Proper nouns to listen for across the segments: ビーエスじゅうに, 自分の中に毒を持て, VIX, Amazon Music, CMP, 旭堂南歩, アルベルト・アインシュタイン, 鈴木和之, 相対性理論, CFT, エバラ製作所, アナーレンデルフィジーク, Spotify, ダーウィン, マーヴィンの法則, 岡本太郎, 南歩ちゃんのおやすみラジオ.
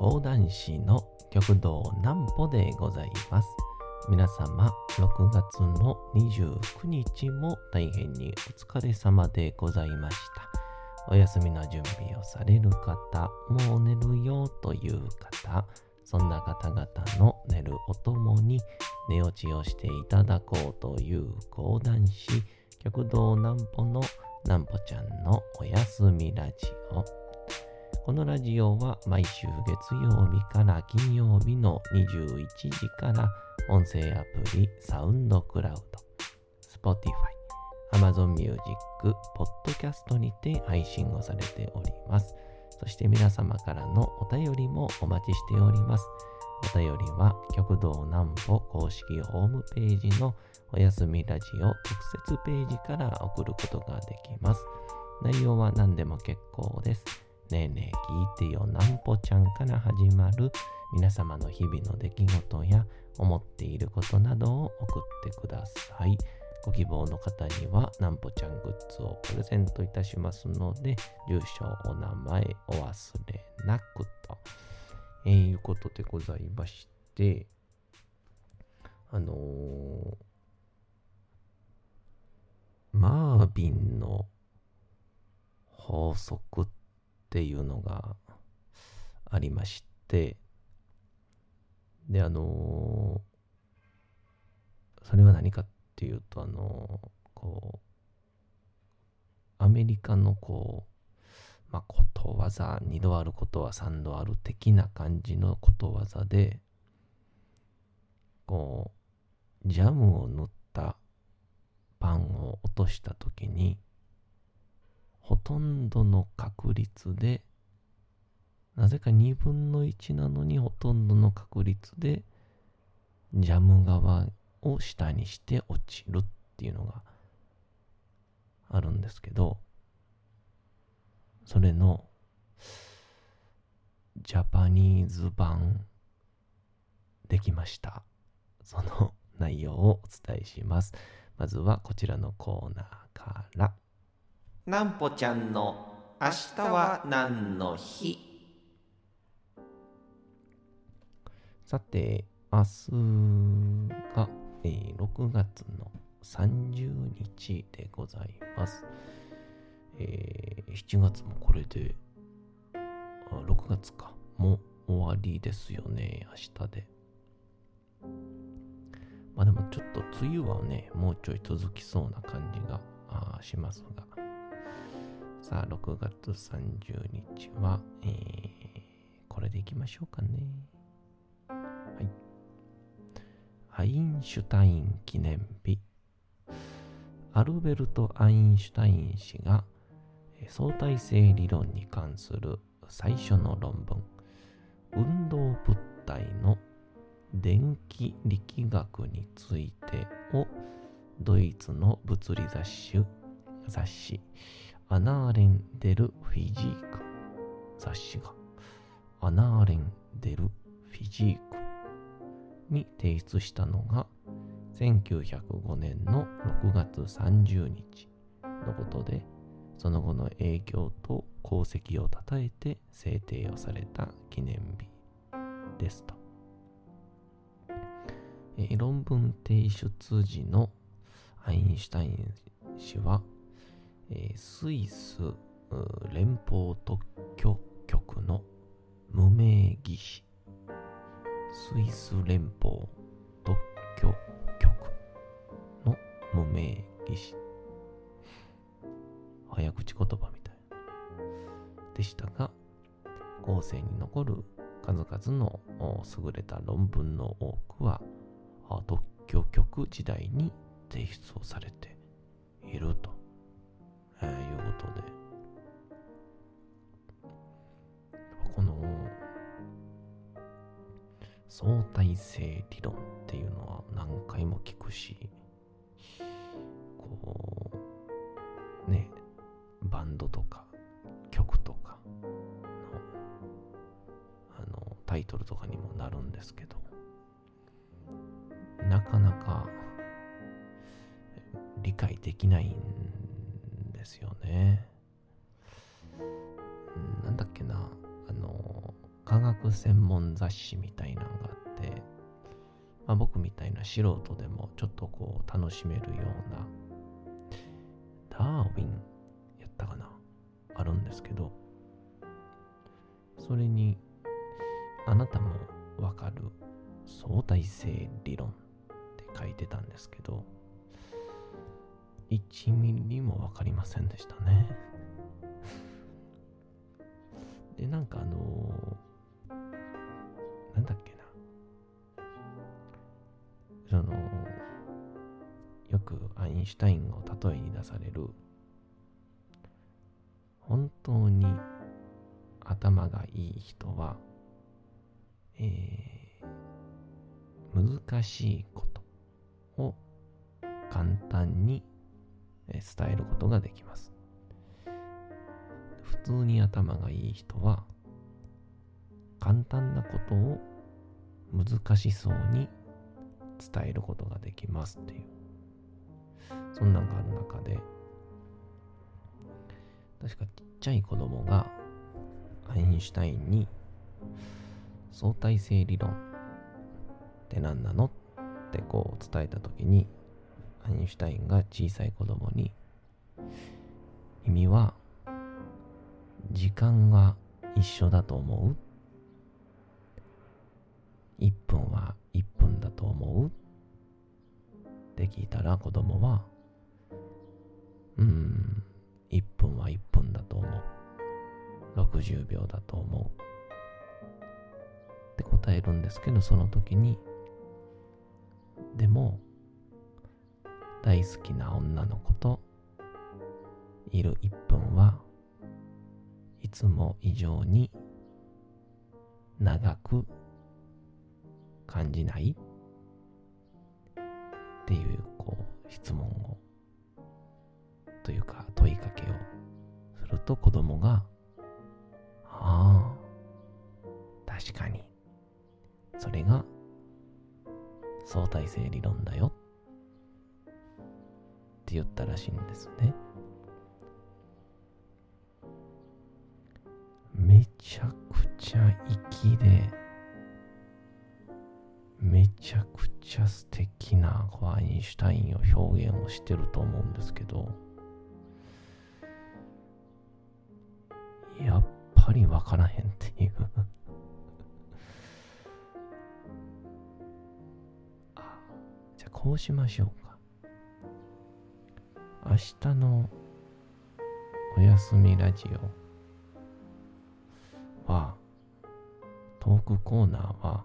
講談師の旭堂南歩でございます。皆様、6月の29日も大変にお疲れ様でございました。お休みの準備をされる方、もう寝るよという方、そんな方々の寝るおともに寝落ちをしていただこうという講談師旭堂南歩の南歩ちゃんのおやすみラジオ。このラジオは毎週月曜日から金曜日の21時から音声アプリサウンドクラウド、Spotify、Amazon Music、ポッドキャストにて配信をされております。そして皆様からのお便りもお待ちしております。お便りは旭堂南歩公式ホームページのおやすみラジオ特設ページから送ることができます。内容は何でも結構です。ねえねえ聞いてよ南歩ちゃんから始まる皆様の日々の出来事や思っていることなどを送ってください。ご希望の方には南歩ちゃんグッズをプレゼントいたしますので、住所、お名前お忘れなくと、いうことでございまして、マービンの法則っていうのがありまして、でそれは何かっていうと、アメリカのことわざ、二度あることは三度ある的な感じのことわざで、ジャムを塗ったパンを落としたときに、ほとんどの確率で、なぜか2分の1なのにほとんどの確率でジャム側を下にして落ちるっていうのがあるんですけど、それのジャパニーズ版できました。その内容をお伝えします。まずはこちらのコーナーから。南歩ちゃんの明日は何の日。さて、明日が、6月の30日でございます。7月もこれで、6月か、もう終わりですよね、明日で。まあでもちょっと梅雨はね、もうちょい続きそうな感じがしますが。さあ、6月30日は、これでいきましょうかね。はい。アインシュタイン記念日。アルベルト・アインシュタイン氏が相対性理論に関する最初の論文、運動物体の電気力学についてをドイツの物理雑誌アナーレンデルフィジーク、雑誌がアナーレンデルフィジークに提出したのが1905年の6月30日のことで、その後の影響と功績をたたえて制定をされた記念日ですと。論文提出時のアインシュタイン氏は、スイス連邦特許局の無名技師、スイス連邦特許局の無名技師、早口言葉みたいでしたが、後世に残る数々の優れた論文の多くは特許局時代に提出をされていると、いうことで、この相対性理論っていうのは何回も聞くし、ね、バンドとか曲とかのタイトルとかにもなるんですけど、なかなか理解できないんですよね。なんだっけな、科学専門雑誌みたいなのがあって、まあ、僕みたいな素人でもちょっとこう楽しめるようなダーウィンやったかなあるんですけど、それにあなたもわかる相対性理論って書いてたんですけど、1ミリもわかりませんでしたね。で、なんかなんだっけな、よくアインシュタインを例えに出される、本当に頭がいい人は、難しいことを簡単に伝えることができます。普通に頭がいい人は簡単なことを難しそうに伝えることができますっていう、そんなんがある中で、確かちっちゃい子供がアインシュタインに相対性理論って何なのってこう伝えたときに、アインシュタインが小さい子供に、意味は時間は一緒だと思う？1分は1分だと思う？って聞いたら、子供は1分は1分だと思う、60秒だと思うって答えるんですけど、その時に、でも大好きな女の子といる1分はいつも以上に長く感じない？っていうこう質問をというか問いかけをすると、子供が、ああ確かにそれが相対性理論だよって言ったらしいんですね。めちゃくちゃ粋で、めちゃくちゃ素敵なアインシュタインを表現をしてると思うんですけど、やっぱりわからへんっていうあ、じゃあこうしましょうか。明日のおやすみラジオは、トークコーナーは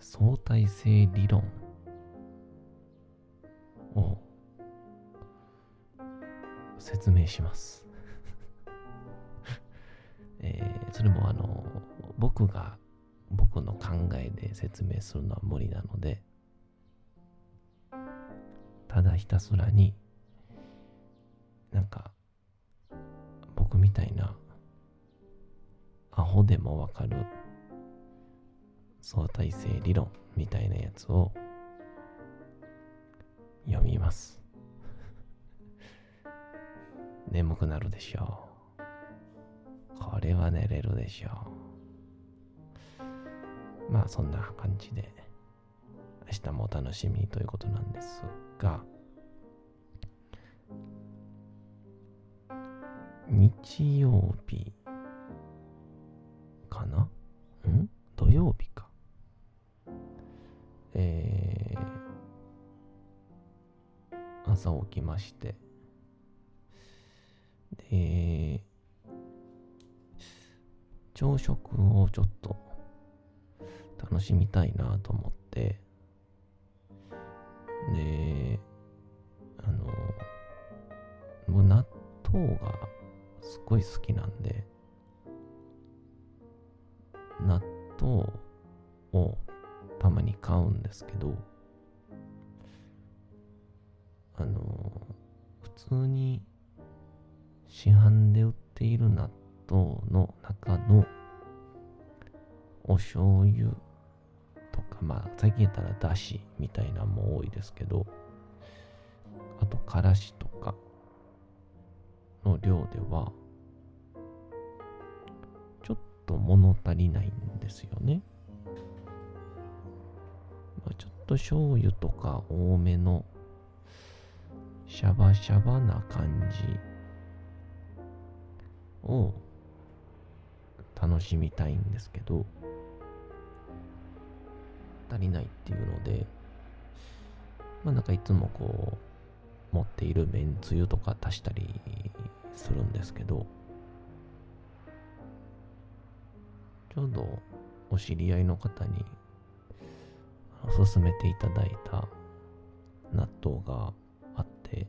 相対性理論を説明します、それも僕の考えで説明するのは無理なので、ただひたすらになんか僕みたいなアホでもわかる相対性理論みたいなやつを読みます眠くなるでしょう。これは寝れるでしょう。まあそんな感じで明日もお楽しみということなんですが、日曜日かな？土曜日か。朝起きまして、で、朝食をちょっと楽しみたいなと思って、で、もう納豆がすごい好きなんで、納豆をたまに買うんですけど、普通に市販で売っている納豆の中のお醤油とか、まあ最近やったらだしみたいなのも多いですけど、あとからしとかの量ではと物足りないんですよね。まあ、ちょっと醤油とか多めのシャバシャバな感じを楽しみたいんですけど、足りないっていうので、まあなんかいつもこう持っているめんつゆとか足したりするんですけど、ちょうどお知り合いの方に勧めていただいた納豆があって、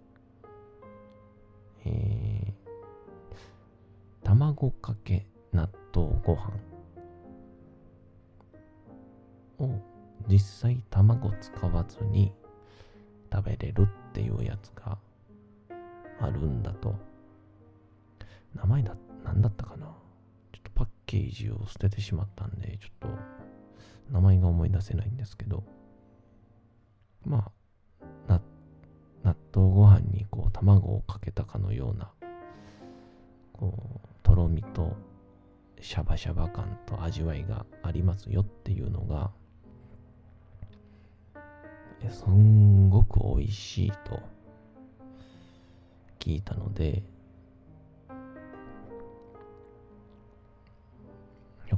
卵かけ納豆ご飯を実際卵使わずに食べれるっていうやつがあるんだと。名前だ何だったかな、ちょっとパッケージを捨ててしまったんでちょっと名前が思い出せないんですけど、まあ納豆ご飯にこう卵をかけたかのようなこうとろみとシャバシャバ感と味わいがありますよっていうのがすんごく美味しいと聞いたので、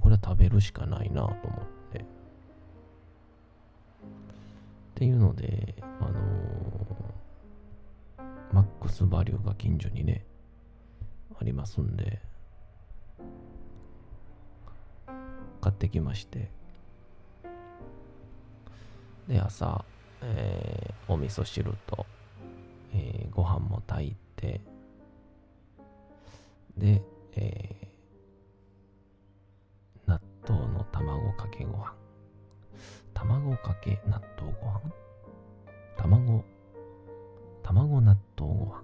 これは食べるしかないなと思ってっていうので、マックスバリューが近所にねありますんで買ってきまして、で朝お味噌汁と、ご飯も炊いて、で、納豆の卵かけご飯、卵かけ納豆ご飯、卵納豆ご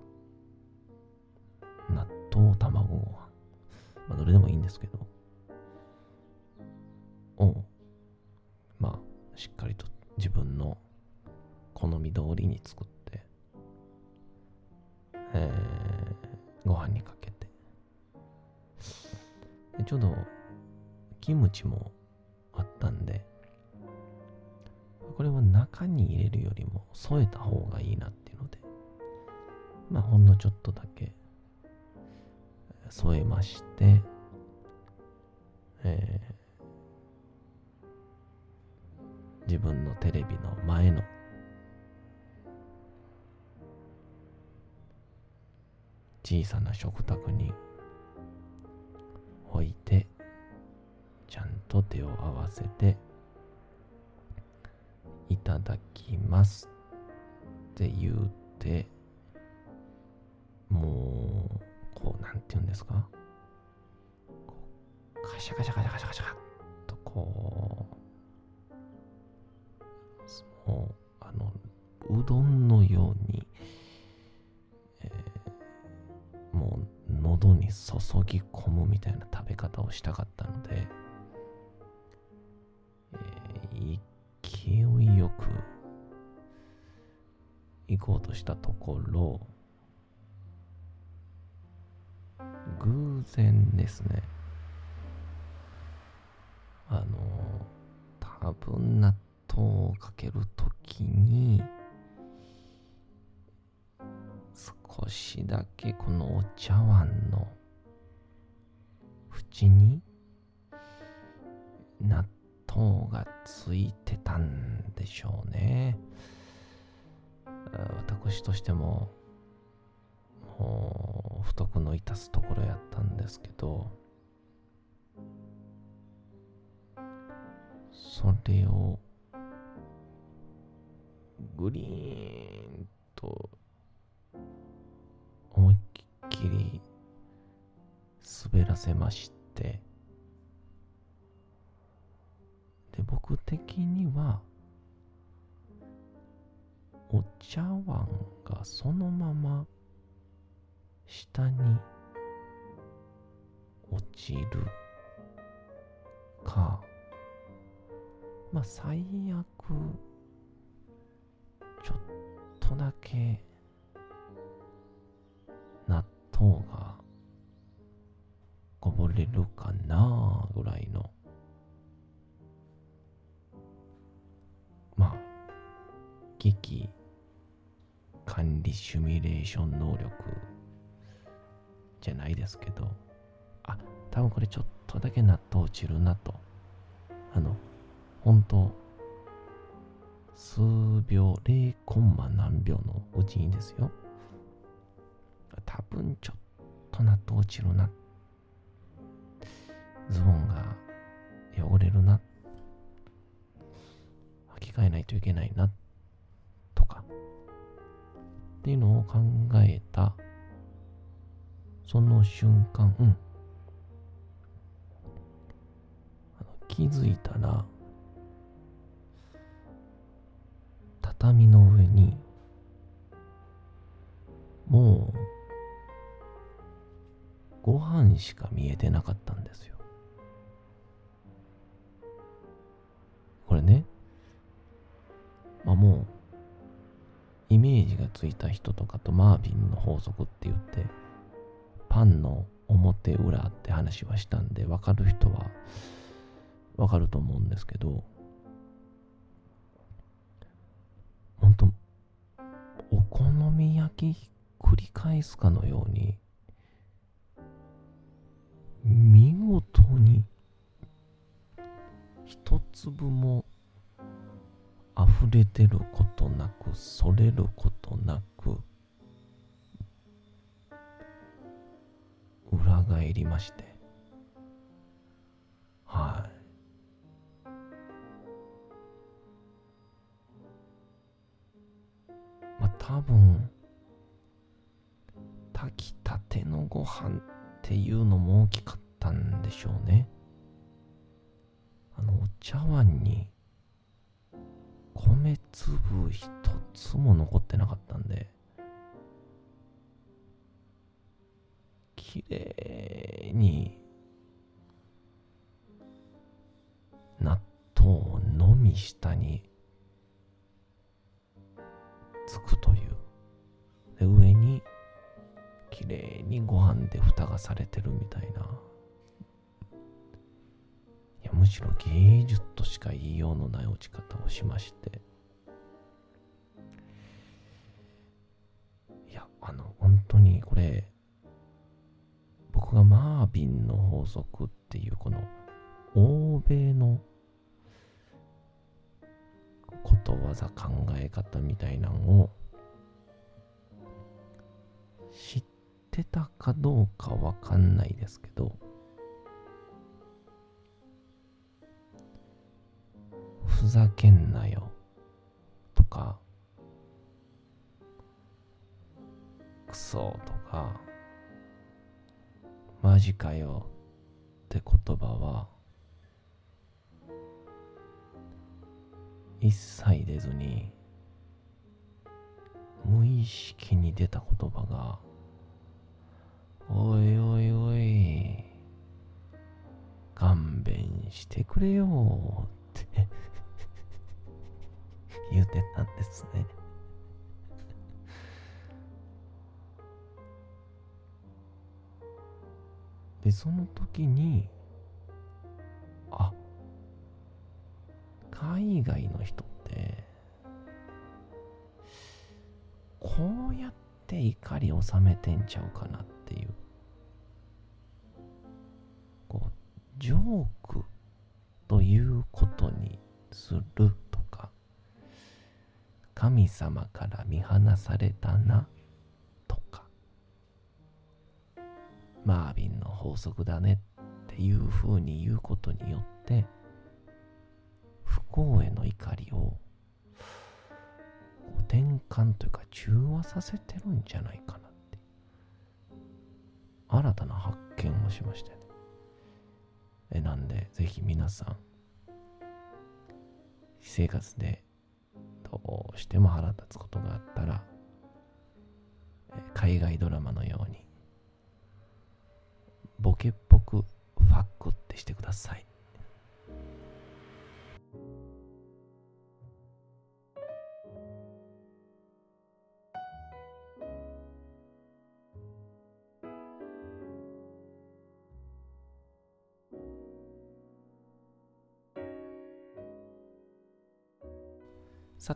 飯、納豆卵ご飯、まあ、どれでもいいんですけど、をまあしっかりと自分の好み通りに作って、ご飯にかけて、でちょうどキムチもあったんで、これは中に入れるよりも添えた方がいいなっていうので、まあほんのちょっとだけ添えまして、自分のテレビの前の小さな食卓に置いて、ちゃんと手を合わせていただきますって言うて、もうこうなんて言うんですか、こうカシャカシャカシャカシャカシャとこう、もううどんのようにもう喉に注ぎ込むみたいな食べ方をしたかったので、勢いよく行こうとしたところ、偶然ですね、多分納豆をかけるときに少しだけこのお茶碗の縁に納豆がついてたんでしょうね。私としてももう不徳の致すところやったんですけど、それをグリーンと思いっきり滑らせまして、で僕的にはお茶碗がそのまま下に落ちるか、まあ最悪ちょっとだけ納豆がこぼれるかなぐらいの、まあ危機管理シミュレーション能力じゃないですけど、あ、多分これちょっとだけ納豆落ちるなと、本当数秒0コンマ何秒のうちにですよ、多分ちょっと納豆落ちるな、ズボンが汚れるな、履き替えないといけないなとかっていうのを考えたその瞬間、気づいたら畳の上にもうご飯しか見えてなかったんですよ。これね、まあもうイメージがついた人とかと、マーヴィンの法則って言ってパンの表裏って話はしたんで、分かる人は分かると思うんですけど、ほんとお好み焼きひっくり返すかのように見事に一粒も溢れてることなく、それることなく裏返りまして、はい、多分炊きたてのご飯っていうのも大きかったんでしょうね。お茶碗に米粒一つも残ってなかったんで、きれいに納豆のみ下につくという、で上にきれいにご飯で蓋がされてるみたいな、いやむしろ芸術としか言いようのない落ち方をしまして、いや本当にこれ、僕がマーヴィンの法則っていうこの欧米のことわざ考え方みたいなのを知ってたかどうかわかんないですけど、ふざけんなよとかクソとかマジかよって言葉は一切出ずに無意識に出た言葉が、おいおいおい勘弁してくれよって言うてたんですね。でその時に、あ、海外の人ってこうやって怒り収めてんちゃうかなっていう、こうジョークということにするとか、神様から見放されたなとか、マーヴィンの法則だねっていうふうに言うことによって、不幸への怒りを転換というか中和させてるんじゃないかなって新たな発見をしましたね。なんでぜひ皆さん、私生活でどうしても腹立つことがあったら、海外ドラマのようにボケっぽくファックってしてください。さ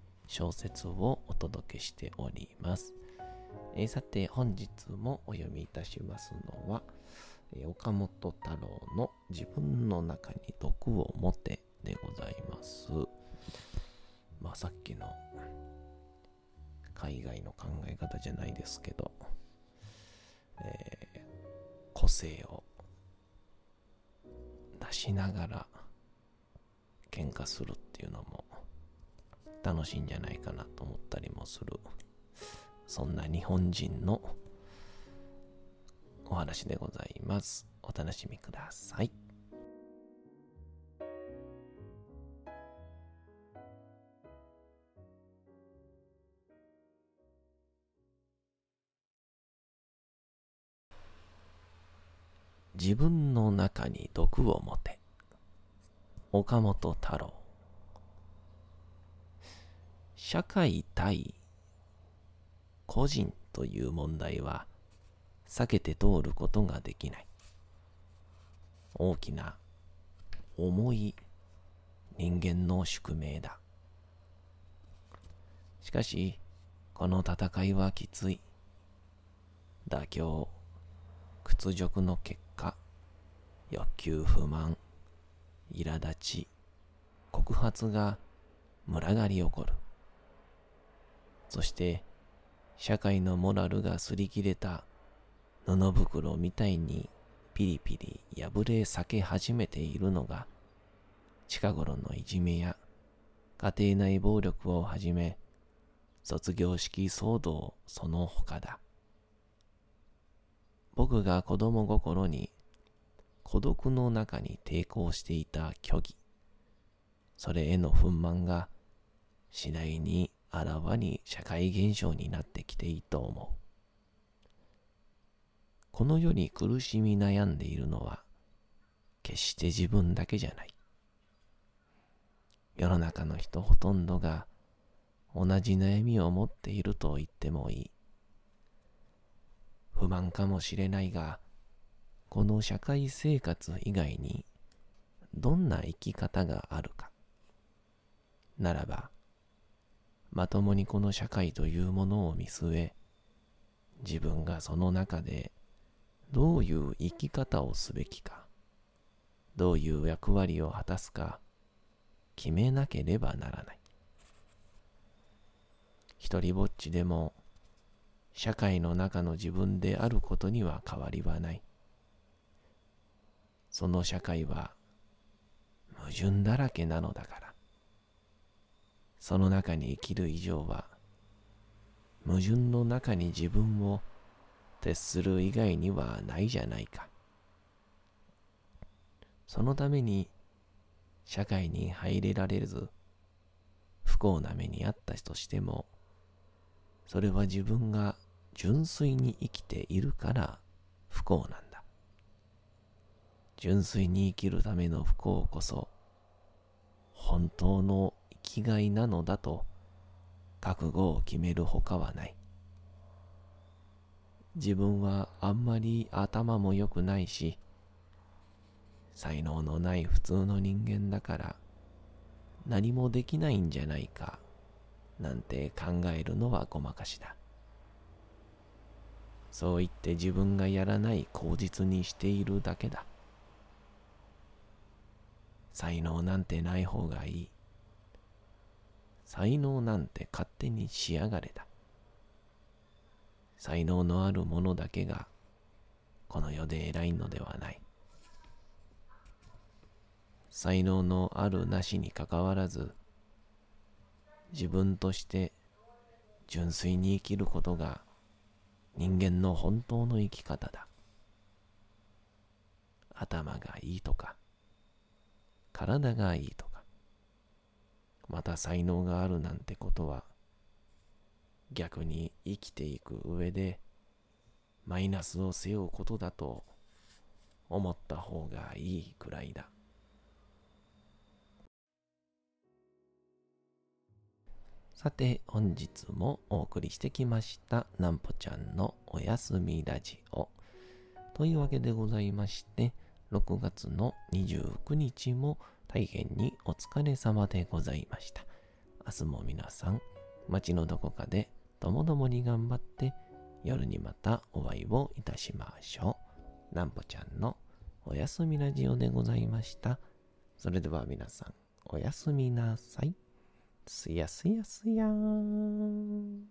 小説をお届けしております。さて、本日もお読みいたしますのは、岡本太郎の自分の中に毒を持てでございます。さっきの海外の考え方じゃないですけど、個性を出しながら喧嘩するっていうのも楽しいんじゃないかなと思ったりもする、そんな日本人のお話でございます。お楽しみください。自分の中に毒を持て、岡本太郎。社会対個人という問題は避けて通ることができない。大きな重い人間の宿命だ。しかし、この戦いはきつい。妥協、屈辱の結果、欲求不満、苛立ち、告発が群がり起こる。そして、社会のモラルが擦り切れた布袋みたいにピリピリ破れ裂け始めているのが、近頃のいじめや家庭内暴力をはじめ、卒業式騒動その他だ。僕が子供心に孤独の中に抵抗していた虚偽、それへの憤懣が次第にあらわに社会現象になってきていいと思う。この世に苦しみ悩んでいるのは決して自分だけじゃない。世の中の人ほとんどが同じ悩みを持っていると言ってもいい。不満かもしれないが、この社会生活以外にどんな生き方があるか。ならば、まともにこの社会というものを見据え、自分がその中でどういう生き方をすべきか、どういう役割を果たすか決めなければならない。一人ぼっちでも社会の中の自分であることには変わりはない。その社会は矛盾だらけなのだから。その中に生きる以上は、矛盾の中に自分を徹する以外にはないじゃないか。そのために、社会に入れられず、不幸な目にあったとしても、それは自分が純粋に生きているから不幸なんだ。純粋に生きるための不幸こそ本当の生きがいなのだと覚悟を決めるほかはない。自分はあんまり頭も良くないし、才能のない普通の人間だから何もできないんじゃないかなんて考えるのはごまかしだ。そう言って自分がやらない口実にしているだけだ。才能なんてない方がいい。才能なんて勝手にしやがれだ。才能のある者だけがこの世で偉いのではない。才能のあるなしにかかわらず、自分として純粋に生きることが人間の本当の生き方だ。頭がいいとか、体がいいとか、また才能があるなんてことは逆に生きていく上でマイナスを背負うことだと思った方がいいくらいだ。さて、本日もお送りしてきましたなんぽちゃんのおやすみラジオというわけでございまして、6月の29日も大変にお疲れ様でございました。明日も皆さん、街のどこかでともどもに頑張って、夜にまたお会いをいたしましょう。なんぽちゃんのおやすみラジオでございました。それでは皆さん、おやすみなさい。すやすやすやーん。